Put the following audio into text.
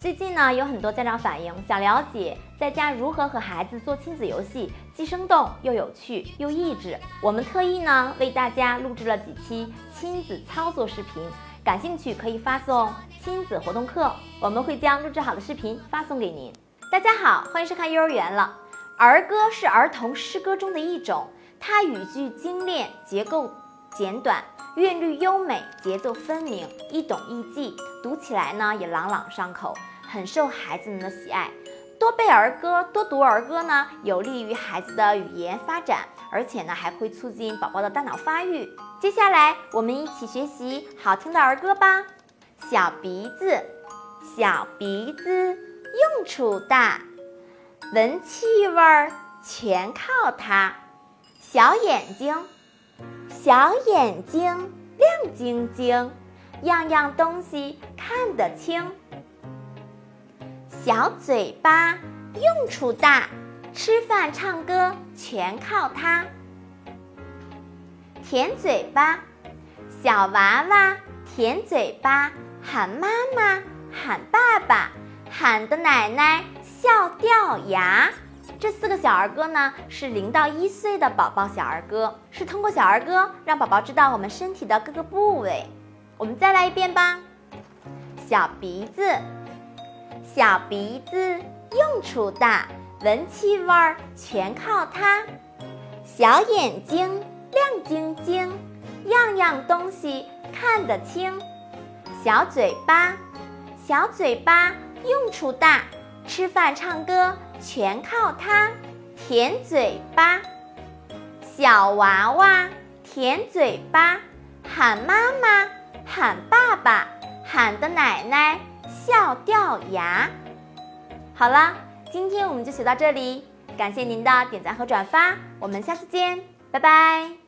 最近呢，有很多家长反映想了解在家如何和孩子做亲子游戏，既生动又有趣又益智。我们特意呢为大家录制了几期亲子操作视频，感兴趣可以发送亲子活动课，我们会将录制好的视频发送给您。大家好，欢迎收看幼儿园了。儿歌是儿童诗歌中的一种，它语句精炼，结构简短，韵律优美，节奏分明，易懂易记，读起来呢也朗朗上口，很受孩子们的喜爱。多背儿歌，多读儿歌呢，有利于孩子的语言发展，而且呢还会促进宝宝的大脑发育。接下来我们一起学习好听的儿歌吧。小鼻子，小鼻子用处大，闻气味儿全靠它。小眼睛，小眼睛亮晶晶，样样东西看得清。小嘴巴用处大，吃饭唱歌全靠它。甜嘴巴，小娃娃甜嘴巴，喊妈妈喊爸爸，喊的奶奶笑掉牙。这四个小儿歌呢，是0到1岁的宝宝小儿歌，是通过小儿歌让宝宝知道我们身体的各个部位。我们再来一遍吧。小鼻子，小鼻子用处大，闻气味儿全靠它。小眼睛亮晶晶，样样东西看得清。小嘴巴，小嘴巴用处大，吃饭唱歌全靠它。甜嘴巴，小娃娃甜嘴巴，喊妈妈喊爸爸，喊的奶奶笑掉牙。好了，今天我们就学到这里，感谢您的点赞和转发，我们下次见，拜拜。